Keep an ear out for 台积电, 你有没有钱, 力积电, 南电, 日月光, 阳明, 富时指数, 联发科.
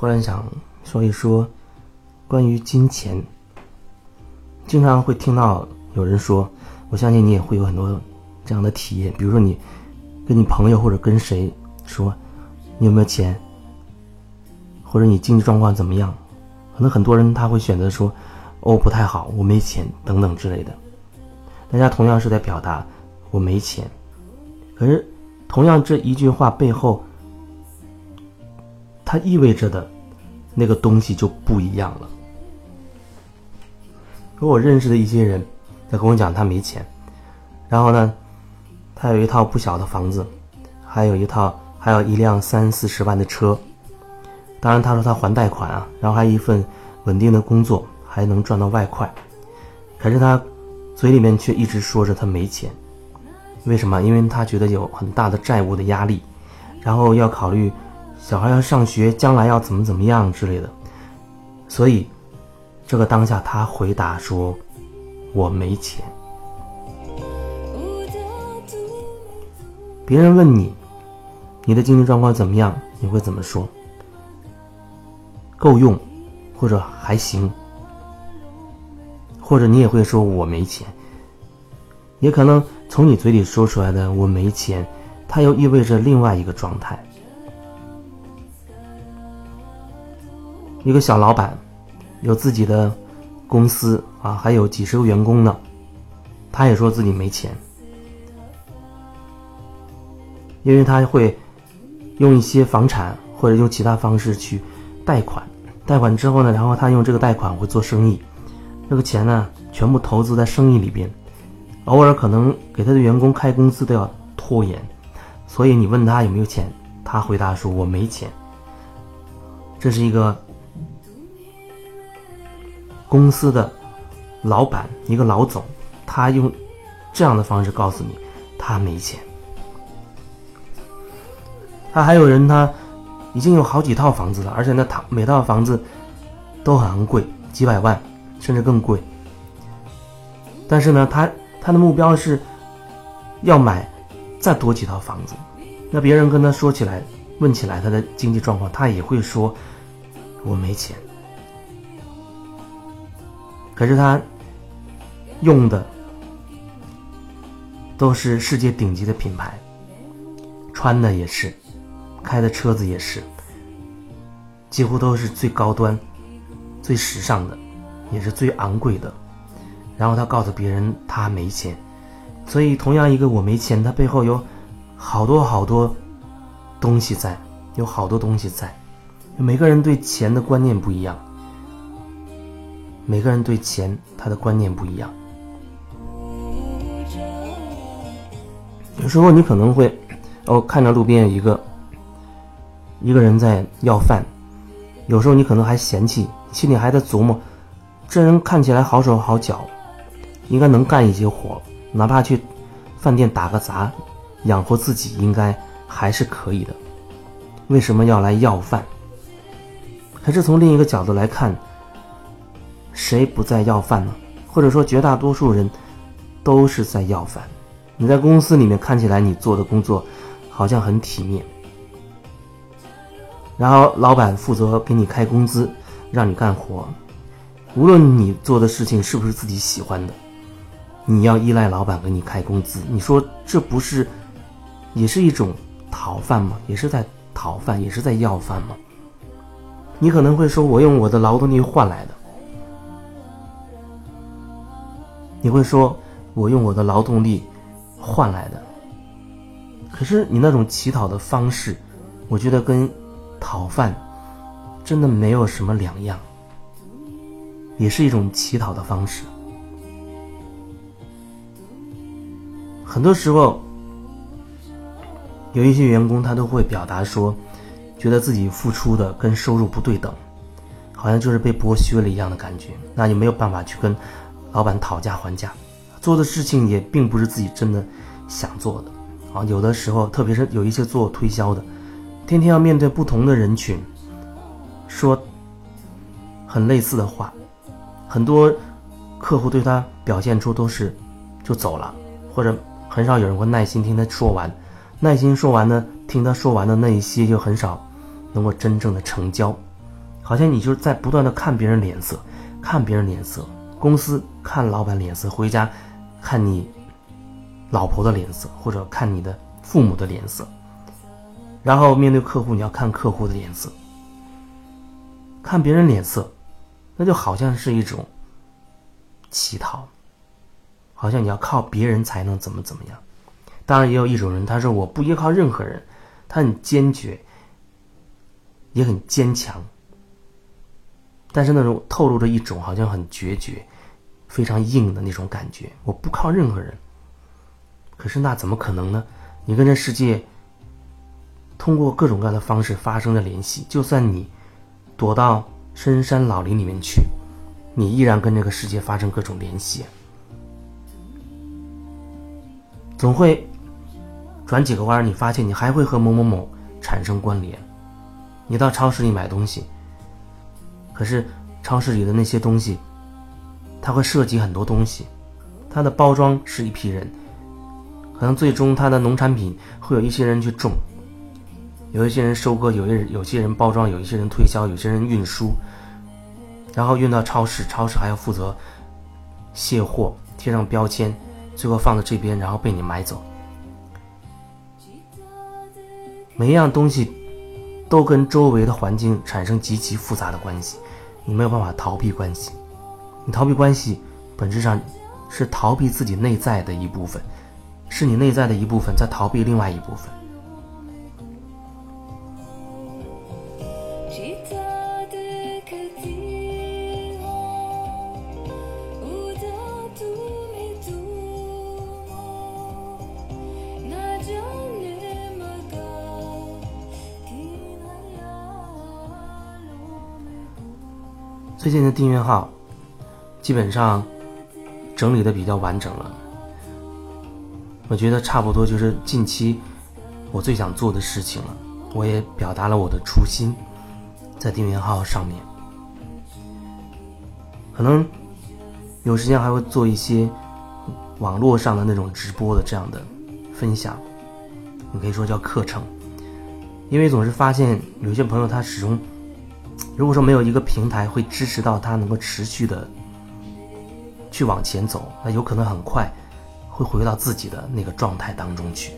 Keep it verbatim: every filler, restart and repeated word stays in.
忽然想说一说关于金钱。经常会听到有人说，我相信你也会有很多这样的体验，比如说你跟你朋友或者跟谁说你有没有钱，或者你经济状况怎么样，可能很多人他会选择说哦不太好，我没钱等等之类的。大家同样是在表达我没钱，可是同样这一句话背后它意味着的那个东西就不一样了。如果我认识的一些人他跟我讲他没钱，然后呢他有一套不小的房子，还有一套还有一辆三四十万的车，当然他说他还贷款啊，然后还有一份稳定的工作，还能赚到外快，可是他嘴里面却一直说着他没钱。为什么？因为他觉得有很大的债务的压力，然后要考虑小孩要上学，将来要怎么怎么样之类的，所以这个当下他回答说我没钱。别人问你你的经济状况怎么样，你会怎么说？够用，或者还行，或者你也会说我没钱。也可能从你嘴里说出来的我没钱，它又意味着另外一个状态。一个小老板有自己的公司啊，还有几十个员工呢，他也说自己没钱，因为他会用一些房产或者用其他方式去贷款，贷款之后呢，然后他用这个贷款会做生意，这个钱呢全部投资在生意里边，偶尔可能给他的员工开工资都要拖延。所以你问他有没有钱，他回答说我没钱。这是一个公司的老板，一个老总，他用这样的方式告诉你他没钱。他还有人他已经有好几套房子了，而且那套每套房子都很昂贵，几百万甚至更贵，但是呢他他的目标是要买再多几套房子。那别人跟他说起来问起来他的经济状况，他也会说我没钱，可是他用的都是世界顶级的品牌，穿的也是，开的车子也是，几乎都是最高端最时尚的，也是最昂贵的。然后他告诉别人他没钱。所以同样一个我没钱，他背后有好多好多东西在，有好多东西在。每个人对钱的观念不一样，每个人对钱他的观念不一样。有时候你可能会哦，看着路边有一个一个人在要饭，有时候你可能还嫌弃，心里还在琢磨这人看起来好手好脚，应该能干一些活，哪怕去饭店打个杂养活自己应该还是可以的，为什么要来要饭？可是从另一个角度来看，谁不在要饭呢？或者说绝大多数人都是在要饭。你在公司里面看起来你做的工作好像很体面，然后老板负责给你开工资让你干活，无论你做的事情是不是自己喜欢的，你要依赖老板给你开工资。你说这不是也是一种讨饭吗？也是在讨饭，也是在要饭吗？你可能会说我用我的劳动力换来的，你会说我用我的劳动力换来的，可是你那种乞讨的方式，我觉得跟讨饭真的没有什么两样，也是一种乞讨的方式。很多时候有一些员工他都会表达说觉得自己付出的跟收入不对等，好像就是被剥削了一样的感觉，那也没有办法去跟老板讨价还价，做的事情也并不是自己真的想做的啊。有的时候特别是有一些做推销的，天天要面对不同的人群，说很类似的话，很多客户对他表现出都是就走了，或者很少有人会耐心听他说完，耐心说完呢，听他说完的那一些就很少能够真正的成交。好像你就是在不断的看别人脸色，看别人脸色，公司看老板脸色，回家看你老婆的脸色，或者看你的父母的脸色，然后面对客户你要看客户的脸色。看别人脸色，那就好像是一种乞讨，好像你要靠别人才能怎么怎么样。当然也有一种人，他说我不依靠任何人，他很坚决也很坚强，但是那种透露着一种好像很决绝非常硬的那种感觉，我不靠任何人。可是那怎么可能呢？你跟这世界通过各种各样的方式发生了联系，就算你躲到深山老林里面去，你依然跟这个世界发生各种联系，总会转几个弯，你发现你还会和某某某产生关联。你到超市里买东西，可是超市里的那些东西它会涉及很多东西，它的包装是一批人，可能最终它的农产品会有一些人去种，有一些人收割，有一有些人包装，有一些人推销，有些人运输，然后运到超市，超市还要负责卸货，贴上标签，最后放到这边，然后被你买走。每一样东西都跟周围的环境产生极其复杂的关系，你没有办法逃避关系。你逃避关系本质上是逃避自己内在的一部分，是你内在的一部分在逃避另外一部分。最近的订阅号基本上整理的比较完整了，我觉得差不多就是近期我最想做的事情了，我也表达了我的初心在订阅号上面。可能有时间还会做一些网络上的那种直播的这样的分享，你可以说叫课程。因为总是发现有些朋友他始终，如果说没有一个平台会支持到他能够持续的去往前走，那有可能很快会回到自己的那个状态当中去。